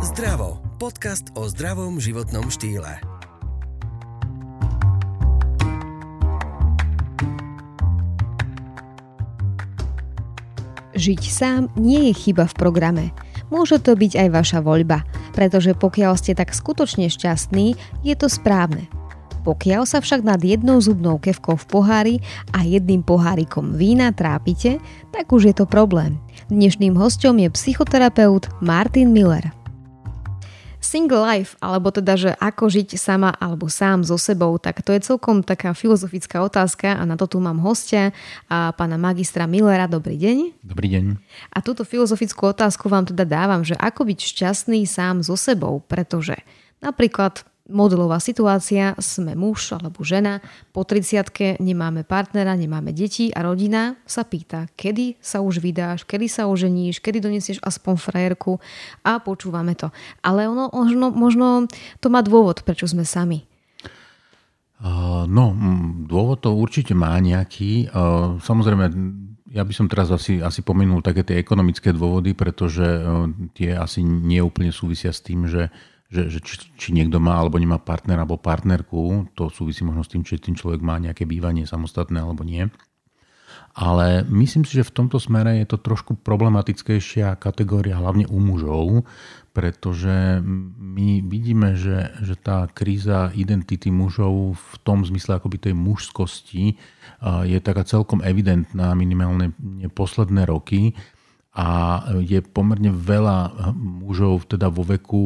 Zdravo. Podcast o zdravom životnom štýle. Žiť sám nie je chyba v programe. Môže to byť aj vaša voľba, pretože pokiaľ ste tak skutočne šťastní, je to správne. Pokiaľ sa však nad jednou zubnou kevkou v pohári a jedným pohárikom vína trápite, tak už je to problém. Dnešným hosťom je psychoterapeut Martin Miller. Single life, alebo teda, že ako žiť sama alebo sám so sebou, tak to je celkom taká filozofická otázka a na to tu mám hostia, a pána magistra Millera. Dobrý deň. Dobrý deň. A túto filozofickú otázku vám teda dávam, že ako byť šťastný sám so sebou, pretože napríklad modelová situácia, sme muž alebo žena, po 30-ke nemáme partnera, nemáme deti a rodina sa pýta, kedy sa už vydáš, kedy sa oženíš, kedy donesieš aspoň frajerku, a počúvame to. Ale ono možno to má dôvod, prečo sme sami. No, dôvod to určite má nejaký. Samozrejme, ja by som teraz asi pomenul také tie ekonomické dôvody, pretože tie asi neúplne súvisia s tým, že či niekto má alebo nemá partnera alebo partnerku, to súvisí možno s tým, či ten človek má nejaké bývanie samostatné alebo nie. Ale myslím si, že v tomto smere je to trošku problematickejšia kategória, hlavne u mužov, pretože my vidíme, že tá kríza identity mužov v tom zmysle akoby tej mužskosti je taká celkom evidentná minimálne posledné roky. A je pomerne veľa mužov teda vo veku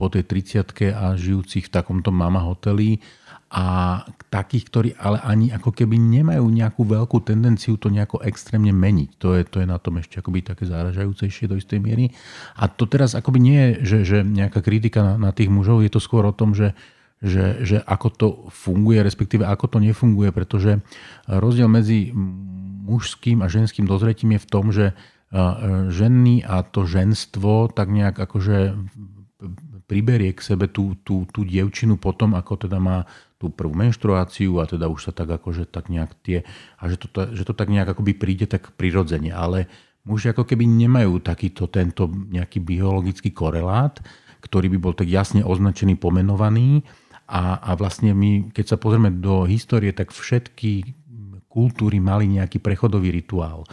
po tej 30-ke a žijúcich v takomto mama hoteli a takých, ktorí ale ani ako keby nemajú nejakú veľkú tendenciu to nejako extrémne meniť. To je na tom ešte akoby také záražajúcejšie do istej miery. A to teraz akoby nie je, že nejaká kritika na tých mužov, je to skôr o tom, že ako to funguje, respektíve ako to nefunguje, pretože rozdiel medzi mužským a ženským dozretím je v tom, že ženy a to ženstvo tak nejak akože priberie k sebe tú dievčinu potom, ako teda má tú prvú menštruáciu a teda už sa tak akože tak nejak že to tak nejak akoby príde tak prirodzene. Ale muži ako keby nemajú tento nejaký biologický korelát, ktorý by bol tak jasne označený, pomenovaný a vlastne my, keď sa pozrieme do histórie, tak všetky kultúry mali nejaký prechodový rituál.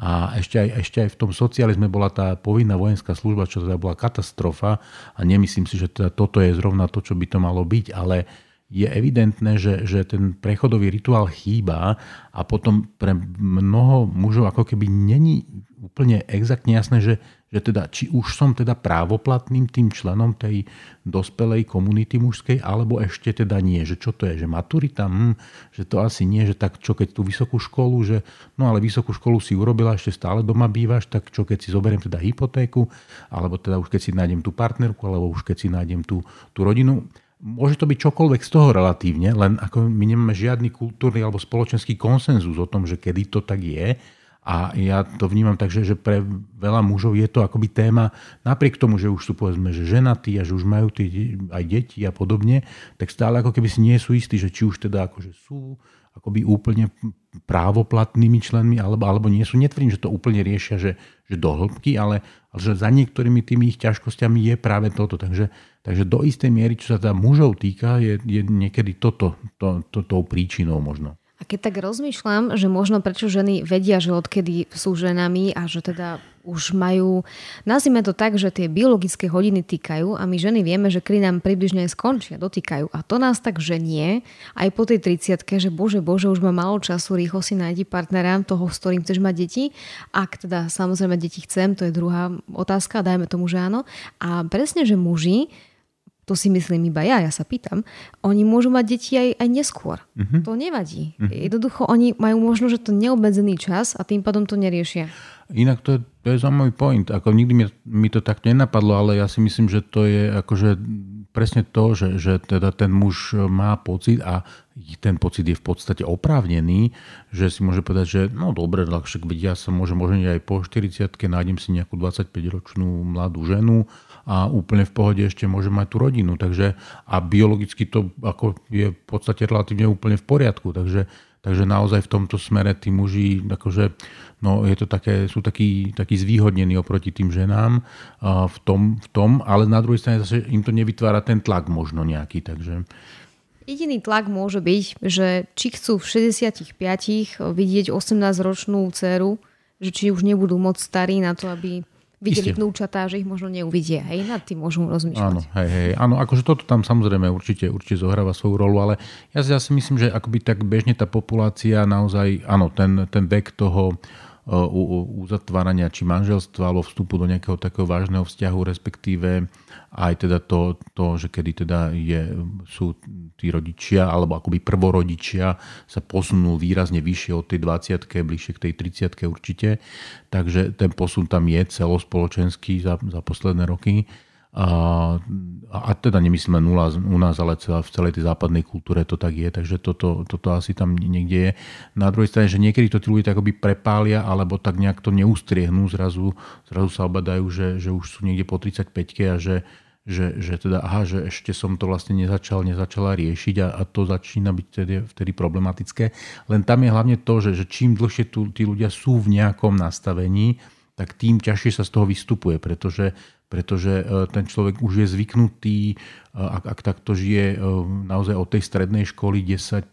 A ešte aj v tom socializme bola tá povinná vojenská služba, čo teda bola katastrofa, a nemyslím si, že teda toto je zrovna to, čo by to malo byť, ale je evidentné, že ten prechodový rituál chýba a potom pre mnoho mužov ako keby není úplne exaktne jasné, že teda či už som teda právoplatným tým členom tej dospelej komunity mužskej, alebo ešte teda nie, že čo to je, že maturita, že to asi nie, že tak čo keď tú vysokú školu, že no ale vysokú školu si urobila, ešte stále doma bývaš, tak čo keď si zoberiem teda hypotéku, alebo teda už keď si nájdem tú partnerku, alebo už keď si nájdem tú rodinu. Môže to byť čokoľvek z toho relatívne, len ako my nemáme žiadny kultúrny alebo spoločenský konsenzus o tom, že kedy to tak je. A ja to vnímam tak, že pre veľa mužov je to akoby téma, napriek tomu, že už sú povedzme, že ženatí a že už majú aj deti a podobne, tak stále ako keby si nie sú istí, že či už teda akože sú akoby úplne právoplatnými členmi alebo nie sú. Netvrdím, že to úplne riešia, že do hĺbky, ale že za niektorými tými ich ťažkosťami je práve toto. Takže do istej miery, čo sa teda mužov týka, je niekedy toto tou príčinou možno. A keď tak rozmýšľam, že možno prečo ženy vedia, že odkedy sú ženami a že teda už majú, nazvime to tak, že tie biologické hodiny týkajú a my ženy vieme, že kedy nám približne skončia, dotýkajú. A to nás tak ženie aj po tej 30-ke, že bože, už má málo času, rýchlo si nájdi partnera, toho, s ktorým chceš mať deti. Ak teda samozrejme deti chcem, to je druhá otázka, dajme tomu, že áno. A presne, že muži, to si myslím iba ja sa pýtam, oni môžu mať deti aj neskôr. Uh-huh. To nevadí. Uh-huh. Jednoducho oni majú možno, že to neobmedzený čas a tým pádom to neriešia. Inak to je za môj point. Ako nikdy mi to tak nenapadlo, ale ja si myslím, že to je akože presne to, že teda ten muž má pocit a ten pocit je v podstate oprávnený, že si môže povedať, že no dobre, však ja sa môžem oženiť aj po 40-ke, nájdem si nejakú 25-ročnú mladú ženu a úplne v pohode ešte môžem mať tú rodinu. Takže a biologicky to ako je v podstate relatívne úplne v poriadku. Takže Takže naozaj v tomto smere tí muži, akože, no je to také, sú takí zvýhodnení oproti tým ženám v tom, ale na druhej strane zase im to nevytvára ten tlak možno nejaký, takže... Jediný tlak môže byť, že či chcú v 65 vidieť 18-ročnú dceru, že či už nebudú moc starí na to, aby videli vnúčatá, že ich možno neuvidia. Hej, nad tým môžu rozmýšľať. Áno, hej. Áno, akože toto tam samozrejme určite zohráva svoju rolu, ale ja si myslím, že akoby tak bežne tá populácia naozaj, áno, ten vek toho uzatvárania či manželstva alebo vstupu do nejakého takého vážneho vzťahu, respektíve aj teda to že kedy teda sú tí rodičia alebo akoby prvorodičia sa posunú výrazne vyššie od tej 20-ke, bližšie k tej 30-ke určite. Takže ten posun tam je celospoločenský za posledné roky. A teda nemyslíme nula u nás, ale v celej tej západnej kultúre to tak je, takže toto asi tam niekde je. Na druhej strane, že niekedy to tí ľudia akoby prepália, alebo tak nejak to neustriehnú, zrazu sa obadajú, že už sú niekde po 35-ke a že teda, že ešte som to vlastne nezačala riešiť a to začína byť vtedy problematické. Len tam je hlavne to, že čím dlhšie tí ľudia sú v nejakom nastavení, tak tým ťažšie sa z toho vystupuje, pretože ten človek už je zvyknutý, ak takto žije naozaj od tej strednej školy 10-15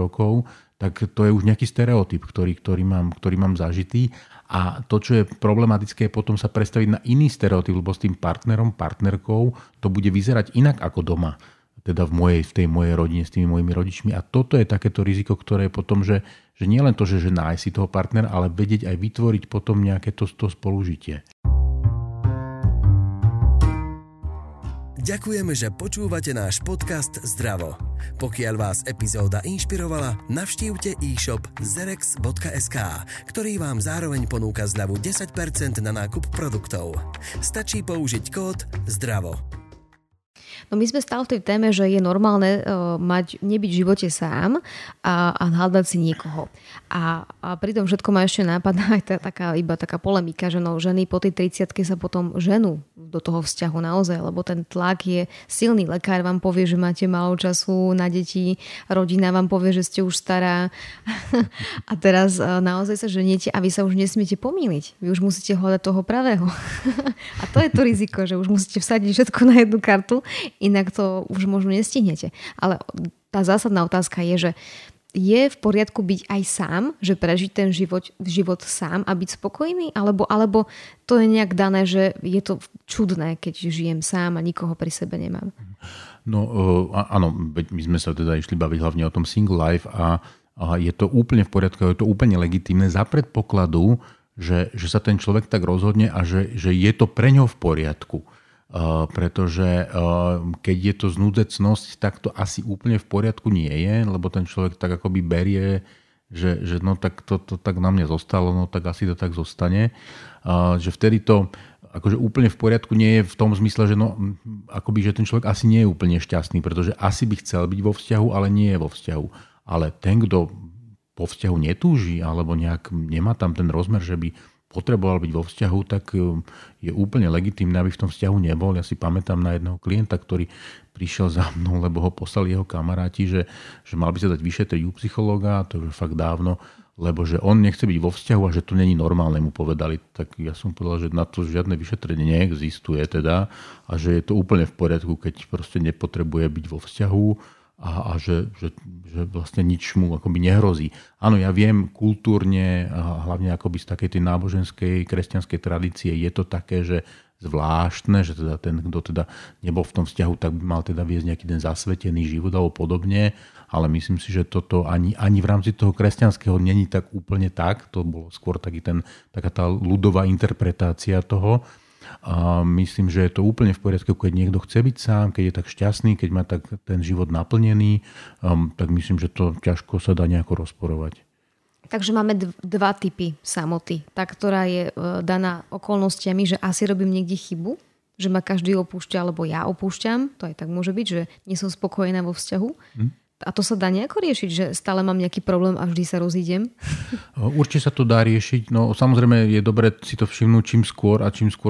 rokov, tak to je už nejaký stereotyp, ktorý mám zažitý. A to, čo je problematické, je potom sa predstaviť na iný stereotyp, lebo s tým partnerom, partnerkou to bude vyzerať inak ako doma. Teda v tej mojej rodine, s tými mojimi rodičmi. A toto je takéto riziko, ktoré je potom, že nie len to, že nájsť si toho partnera, ale vedieť aj vytvoriť potom nejaké to spolužitie. Ďakujeme, že počúvate náš podcast Zdravo. Pokiaľ vás epizóda inšpirovala, navštívte e-shop zerex.sk, ktorý vám zároveň ponúka zľavu 10% na nákup produktov. Stačí použiť kód Zdravo. No my sme stále v tej téme, že je normálne nebyť v živote sám a hľadať si niekoho. A pri tom všetko ma ešte nápadá aj taká polemika, že no, ženy po tej 30-ke sa potom ženú do toho vzťahu naozaj, lebo ten tlak je silný. Lekár vám povie, že máte málo času na deti, rodina vám povie, že ste už stará a teraz naozaj sa ženiete a vy sa už nesmiete pomýliť. Vy už musíte hľadať toho pravého. A to je to riziko, že už musíte vsadiť všetko na jednu kartu, inak to už možno nestihnete. Ale tá zásadná otázka je, že je v poriadku byť aj sám, že prežiť ten život sám a byť spokojný, alebo to je nejak dané, že je to čudné, keď žijem sám a nikoho pri sebe nemám. No áno, my sme sa teda išli baviť hlavne o tom single life a je to úplne v poriadku, je to úplne legitímne za predpokladu, že sa ten človek tak rozhodne a že je to pre ňo v poriadku. Pretože keď je to znúdecnosť, tak to asi úplne v poriadku nie je, lebo ten človek tak akoby berie, že no tak to tak na mňa zostalo, no tak asi to tak zostane. Že vtedy to akože úplne v poriadku nie je v tom zmysle, že no akoby, že ten človek asi nie je úplne šťastný, pretože asi by chcel byť vo vzťahu, ale nie je vo vzťahu. Ale ten, kto po vzťahu netúži, alebo nejak nemá tam ten rozmer, že by potreboval byť vo vzťahu, tak je úplne legitímne, aby v tom vzťahu nebol. Ja si pamätám na jedného klienta, ktorý prišiel za mnou, lebo ho poslali jeho kamaráti, že mal by sa dať vyšetriť u psychologa, to je fakt dávno, lebo že on nechce byť vo vzťahu a že to není normálne, mu povedali. Tak ja som povedal, že na to žiadne vyšetrenie neexistuje teda a že je to úplne v poriadku, keď proste nepotrebuje byť vo vzťahu a že vlastne nič mu akoby nehrozí. Áno, ja viem, kultúrne, hlavne akoby z takej tej náboženskej, kresťanskej tradície je to také, že zvláštne, že teda ten, kto teda nebol v tom vzťahu, tak by mal teda viesť nejaký ten zasvetený život alebo podobne, ale myslím si, že toto ani v rámci toho kresťanského není tak úplne tak, to bolo skôr taká tá ľudová interpretácia toho. A myslím, že je to úplne v poriadku, keď niekto chce byť sám, keď je tak šťastný, keď má tak ten život naplnený, tak myslím, že to ťažko sa dá nejako rozporovať. Takže máme dva typy samoty. Tá, ktorá je daná okolnostiami, že asi robím niekde chybu, že ma každý opúšťa, alebo ja opúšťam, to aj tak môže byť, že nie som spokojná vo vzťahu. A to sa dá nejako riešiť, že stále mám nejaký problém a vždy sa rozídem? Určite sa to dá riešiť. No samozrejme je dobre si to všimnúť čím skôr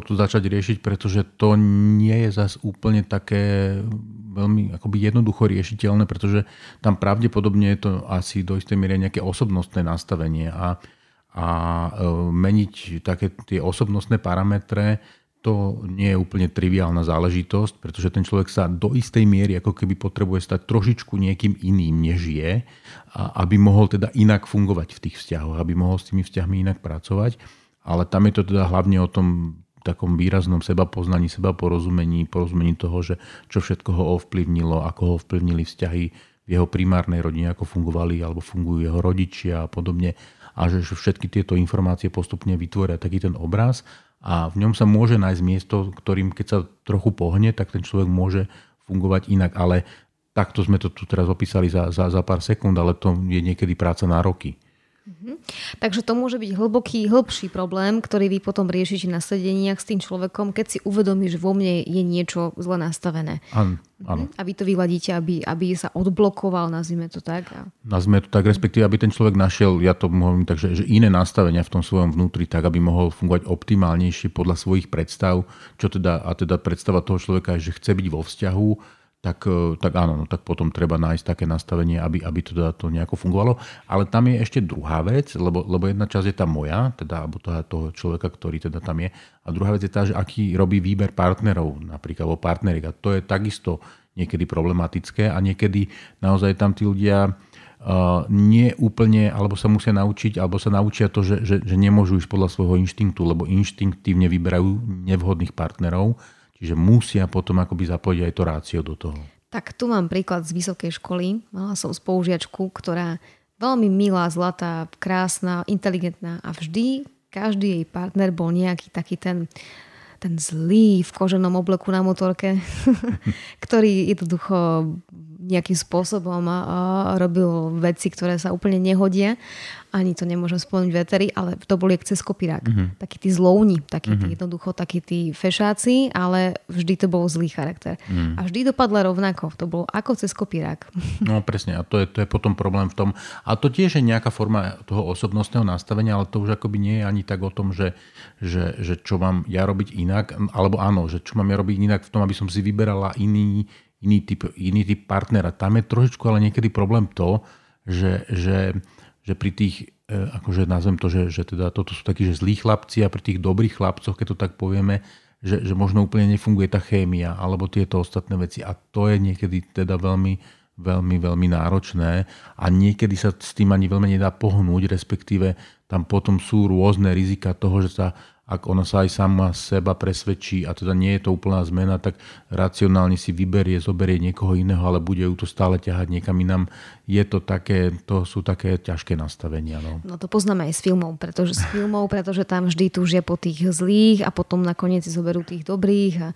to začať riešiť, pretože to nie je zas úplne také veľmi akoby jednoducho riešiteľné, pretože tam pravdepodobne je to asi do istej miery nejaké osobnostné nastavenie a meniť také tie osobnostné parametre, to nie je úplne triviálna záležitosť, pretože ten človek sa do istej miery ako keby potrebuje stať trošičku niekým iným, než je, aby mohol teda inak fungovať v tých vzťahoch, aby mohol s tými vzťahmi inak pracovať. Ale tam je to teda hlavne o tom takom výraznom sebapoznaní, sebaporozumení, porozumení toho, že čo všetko ho ovplyvnilo, ako ho ovplyvnili vzťahy v jeho primárnej rodine, ako fungovali alebo fungujú jeho rodičia a podobne. A že všetky tieto informácie postupne vytvoria taký ten obraz a v ňom sa môže nájsť miesto, ktorým keď sa trochu pohne, tak ten človek môže fungovať inak. Ale takto sme to tu teraz opísali za pár sekúnd, ale to je niekedy práca na roky. Mhm. Takže to môže byť hĺbší problém, ktorý vy potom riešite na sedeniach s tým človekom, keď si uvedomíš, že vo mne je niečo zle nastavené. Áno. A vy to vyladíte, aby sa odblokoval, nazvime to tak. Nazvime to tak, respektíve, aby ten človek našiel, ja to hovorím tak, že iné nastavenia v tom svojom vnútri, tak aby mohol fungovať optimálnejšie podľa svojich predstav, a teda predstava toho človeka je, že chce byť vo vzťahu, tak áno, no tak potom treba nájsť také nastavenie, aby teda to nejako fungovalo. Ale tam je ešte druhá vec, lebo jedna časť je tá moja, teda alebo toho človeka, ktorý teda tam je. A druhá vec je tá, že aký robí výber partnerov, napríklad, alebo partneriek. A to je takisto niekedy problematické a niekedy naozaj tam tí ľudia nie úplne, alebo sa musia naučiť, alebo sa naučia to, že nemôžu ísť podľa svojho inštinktu, lebo inštinktívne vyberajú nevhodných partnerov. Čiže musia potom akoby zapojiť aj to rácio do toho. Tak tu mám príklad z vysokej školy. Mala som spolužiačku, ktorá veľmi milá, zlatá, krásna, inteligentná a vždy každý jej partner bol nejaký taký ten zlý v koženom obleku na motorke, ktorý jednoducho nejakým spôsobom robil veci, ktoré sa úplne nehodia. Ani to nemôžem spomenúť veteri, ale to boli jak cez kopírák. Mm-hmm. Takí tí zlovni, takí tí jednoducho, takí tí fešáci, ale vždy to bol zlý charakter. Mm. A vždy dopadla rovnako. To bolo ako cez kopírák. No presne, a to je potom problém v tom. A to tiež je nejaká forma toho osobnostného nastavenia, ale to už akoby nie je ani tak o tom, že čo mám ja robiť inak, alebo áno, že čo mám ja robiť inak v tom, aby som si vyberala iný typ partnera. Tam je trošičku ale niekedy problém to, že pri tých, akože nazvem to, že teda toto sú takí, že zlí chlapci a pri tých dobrých chlapcoch, keď to tak povieme, že možno úplne nefunguje tá chémia alebo tieto ostatné veci. A to je niekedy teda veľmi náročné a niekedy sa s tým ani veľmi nedá pohnúť, respektíve tam potom sú rôzne rizika toho, že ak ona sa aj sama seba presvedčí a teda nie je to úplná zmena, tak racionálne si zoberie niekoho iného, ale bude ju to stále ťahať niekam inam. To sú také ťažké nastavenia. No to poznáme aj z filmov, pretože tam vždy túžia po tých zlých a potom nakoniec si zoberú tých dobrých a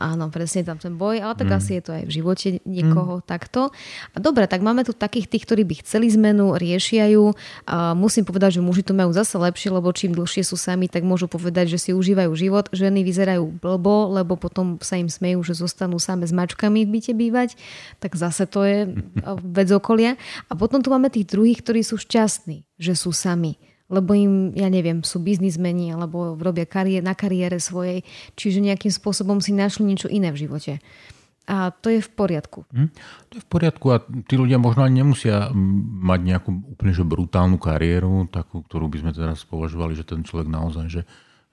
áno, presne tam ten boj, ale tak asi je to aj v živote niekoho takto. A dobre, tak máme tu takých tých, ktorí by chceli zmenu, riešia ju. A musím povedať, že muži to majú zase lepšie, lebo čím dlhšie sú sami, tak môžu povedať, že si užívajú život. Ženy vyzerajú blbo, lebo potom sa im smejú, že zostanú same s mačkami v byte bývať. Tak zase to je vec okolia. A potom tu máme tých druhých, ktorí sú šťastní, že sú sami. Lebo im, ja neviem, sú biznismeni alebo robia na kariére svojej. Čiže nejakým spôsobom si našli niečo iné v živote. A to je v poriadku. To je v poriadku a tí ľudia možno ani nemusia mať nejakú úplne brutálnu kariéru, takú, ktorú by sme teraz považovali, že ten človek naozaj,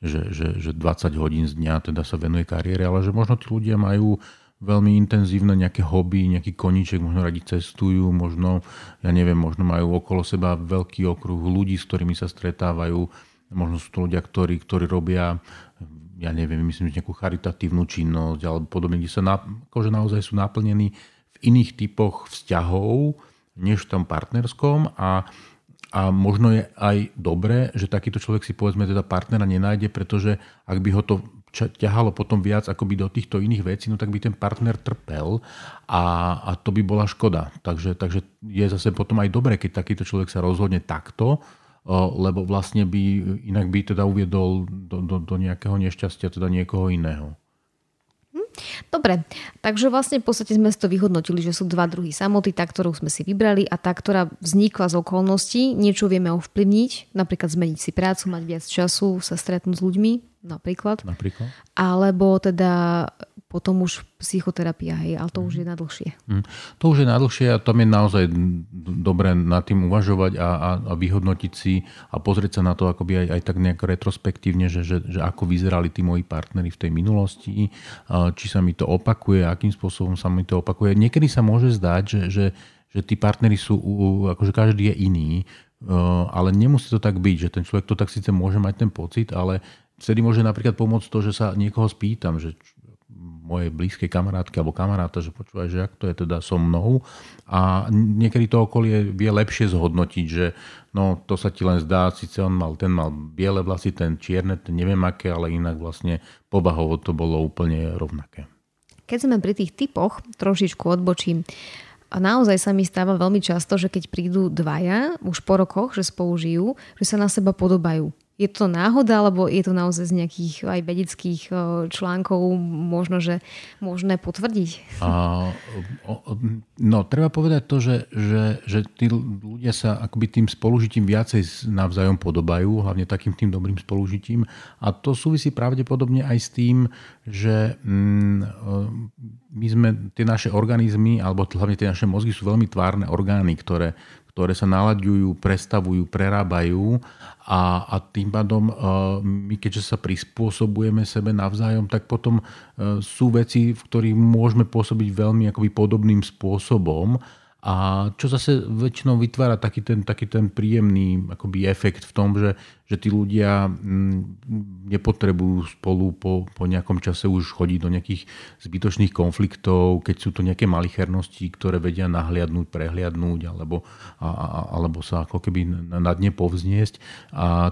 že 20 hodín z dňa teda sa venuje kariére, ale že možno tí ľudia majú veľmi intenzívne nejaké hobby, nejaký koníček, možno radi cestujú, možno majú okolo seba veľký okruh ľudí, s ktorými sa stretávajú, možno sú to ľudia, ktorí robia, ja neviem, myslím, že nejakú charitatívnu činnosť alebo podobne, kde sa akože naozaj sú naplnení v iných typoch vzťahov, než v tom partnerskom a možno je aj dobré, že takýto človek si povedzme teda partnera nenájde, pretože ak by ho to ťahalo potom viac akoby do týchto iných vecí, no tak by ten partner trpel a to by bola škoda. Takže je zase potom aj dobré, keď takýto človek sa rozhodne takto, lebo vlastne inak by teda uviedol do nejakého nešťastia teda niekoho iného. Dobre, takže vlastne v podstate sme si to vyhodnotili, že sú dva druhy samoty, tá, ktorú sme si vybrali a tá, ktorá vznikla z okolností, niečo vieme ovplyvniť, napríklad zmeniť si prácu, mať viac času, sa stretnúť s ľuďmi, napríklad. Alebo teda potom už psychoterapia, hej, ale to už je na dlhšie. To už je na dlhšie a tam je naozaj dobre nad tým uvažovať a vyhodnotiť si a pozrieť sa na to akoby aj tak nejak retrospektívne, že ako vyzerali tí moji partneri v tej minulosti, či sa mi to opakuje, akým spôsobom sa mi to opakuje. Niekedy sa môže zdať, že tí partneri sú, akože každý je iný, ale nemusí to tak byť, že ten človek to tak síce môže mať ten pocit, ale vtedy môže napríklad pomôcť to, že sa niekoho spýtam, že mojej blízkej kamarátky alebo kamaráta, že počúvaj, že ak to je teda so mnou. A niekedy to okolie vie lepšie zhodnotiť, že no to sa ti len zdá, síce on mal, ten mal biele vlasy, ten čierne, ten neviem aké, ale inak vlastne povahovo to bolo úplne rovnaké. Keď sme pri tých typoch, trošičku odbočím. A naozaj sa mi stáva veľmi často, že keď prídu dvaja, už po rokoch, že spolu žijú, že sa na seba podobajú. Je to náhoda, alebo je to naozaj z nejakých aj vedeckých článkov možno, že možné potvrdiť? No, treba povedať to, že tí ľudia sa akoby tým spolužitím viacej navzájom podobajú, hlavne takým tým dobrým spolužitím. A to súvisí pravdepodobne aj s tým, že my sme, tie naše organizmy, alebo hlavne tie naše mozgy sú veľmi tvárne orgány, ktoré sa nalaďujú, prestavujú, prerábajú a tým pádom my, keďže sa prispôsobujeme sebe navzájom, tak potom sú veci, v ktorých môžeme pôsobiť veľmi akoby podobným spôsobom a čo zase väčšinou vytvára taký ten príjemný akoby efekt v tom, že tí ľudia nepotrebujú spolu po nejakom čase už chodiť do nejakých zbytočných konfliktov, keď sú to nejaké malichernosti, ktoré vedia nahliadnúť, prehliadnúť alebo sa ako keby na dne povzniesť.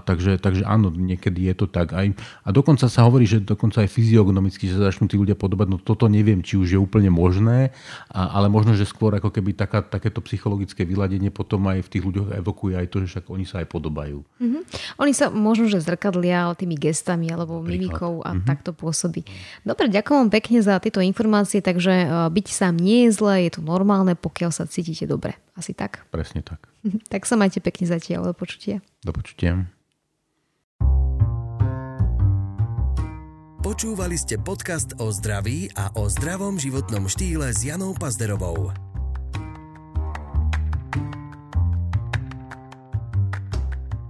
Takže áno, niekedy je to tak. A dokonca sa hovorí, že dokonca aj fyziognomicky sa začnú tí ľudia podobať. No toto neviem, či už je úplne možné, ale možno, že skôr ako keby takéto psychologické vyladenie potom aj v tých ľuďoch evokuje aj to, že však oni sa aj podobajú. Mm-hmm. Oni sa možno, že zrkadlia tými gestami alebo mimikou a takto pôsobí. Dobre, ďakujem pekne za tieto informácie, takže byť sám nie je zlé, je to normálne, pokiaľ sa cítite dobre. Asi tak? Presne tak. Tak sa majte pekne zatiaľ, do počutia. Do počutia. Počúvali ste podcast o zdraví a o zdravom životnom štýle s Janou Pazderovou.